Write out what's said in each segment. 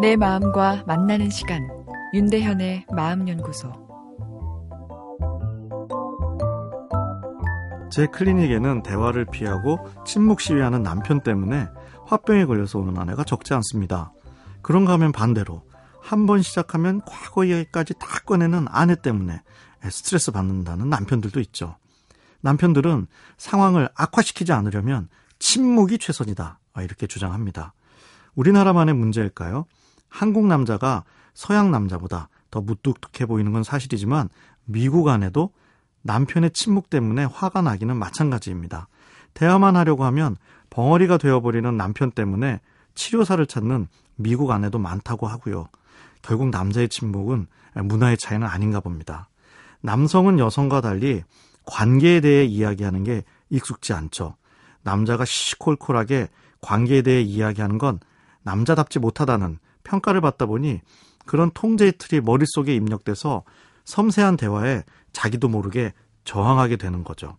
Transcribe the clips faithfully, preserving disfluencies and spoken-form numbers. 내 마음과 만나는 시간, 윤대현의 마음연구소. 제 클리닉에는 대화를 피하고 침묵 시위하는 남편 때문에 화병에 걸려서 오는 아내가 적지 않습니다. 그런가 하면 반대로 한 번 시작하면 과거 이야기까지 다 꺼내는 아내 때문에 스트레스 받는다는 남편들도 있죠. 남편들은 상황을 악화시키지 않으려면 침묵이 최선이다, 이렇게 주장합니다. 우리나라만의 문제일까요? 한국 남자가 서양 남자보다 더 무뚝뚝해 보이는 건 사실이지만 미국 안에도 남편의 침묵 때문에 화가 나기는 마찬가지입니다. 대화만 하려고 하면 벙어리가 되어버리는 남편 때문에 치료사를 찾는 미국 안에도 많다고 하고요. 결국 남자의 침묵은 문화의 차이는 아닌가 봅니다. 남성은 여성과 달리 관계에 대해 이야기하는 게 익숙지 않죠. 남자가 시시콜콜하게 관계에 대해 이야기하는 건 남자답지 못하다는 평가를 받다 보니 그런 통제의 틀이 머릿속에 입력돼서 섬세한 대화에 자기도 모르게 저항하게 되는 거죠.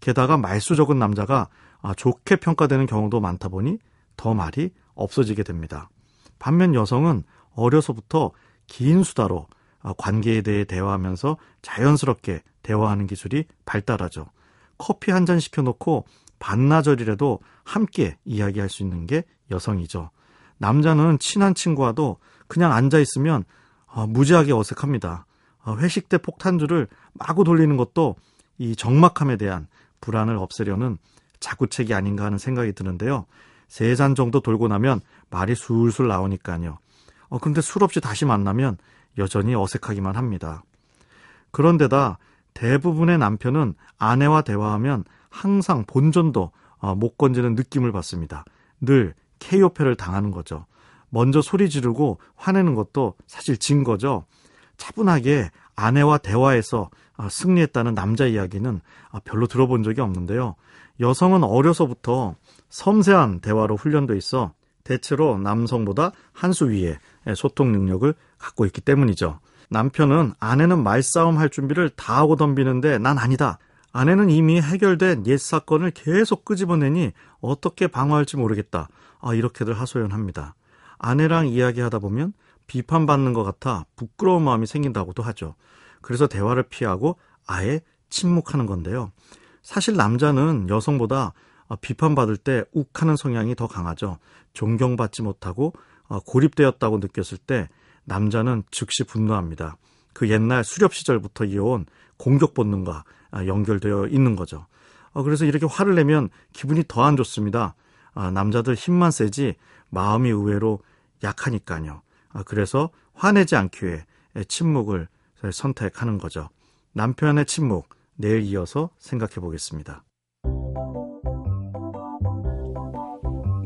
게다가 말수 적은 남자가 좋게 평가되는 경우도 많다 보니 더 말이 없어지게 됩니다. 반면 여성은 어려서부터 긴 수다로 관계에 대해 대화하면서 자연스럽게 대화하는 기술이 발달하죠. 커피 한 잔 시켜놓고 반나절이라도 함께 이야기할 수 있는 게 여성이죠. 남자는 친한 친구와도 그냥 앉아있으면 무지하게 어색합니다. 회식 때 폭탄주를 마구 돌리는 것도 이 적막함에 대한 불안을 없애려는 자구책이 아닌가 하는 생각이 드는데요. 세 잔 정도 돌고 나면 말이 술술 나오니까요. 그런데 술 없이 다시 만나면 여전히 어색하기만 합니다. 그런데다 대부분의 남편은 아내와 대화하면 항상 본전도 못 건지는 느낌을 받습니다. 늘 케이오패를 당하는 거죠. 먼저 소리 지르고 화내는 것도 사실 진 거죠. 차분하게 아내와 대화해서 승리했다는 남자 이야기는 별로 들어본 적이 없는데요. 여성은 어려서부터 섬세한 대화로 훈련돼 있어 대체로 남성보다 한 수 위에 소통 능력을 갖고 있기 때문이죠. 남편은 아내는 말싸움 할 준비를 다 하고 덤비는데 난 아니다. 아내는 이미 해결된 옛 사건을 계속 끄집어내니 어떻게 방어할지 모르겠다. 아, 이렇게들 하소연합니다. 아내랑 이야기하다 보면 비판받는 것 같아 부끄러운 마음이 생긴다고도 하죠. 그래서 대화를 피하고 아예 침묵하는 건데요. 사실 남자는 여성보다 비판받을 때 욱하는 성향이 더 강하죠. 존경받지 못하고 고립되었다고 느꼈을 때 남자는 즉시 분노합니다. 그 옛날 수렵 시절부터 이어온 공격 본능과 연결되어 있는 거죠. 그래서 이렇게 화를 내면 기분이 더 안 좋습니다. 남자들 힘만 세지 마음이 의외로 약하니까요. 그래서 화내지 않기 위해 침묵을 선택하는 거죠. 남편의 침묵, 내일 이어서 생각해 보겠습니다.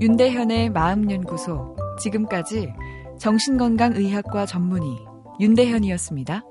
윤대현의 마음연구소, 지금까지 정신건강의학과 전문의 윤대현이었습니다.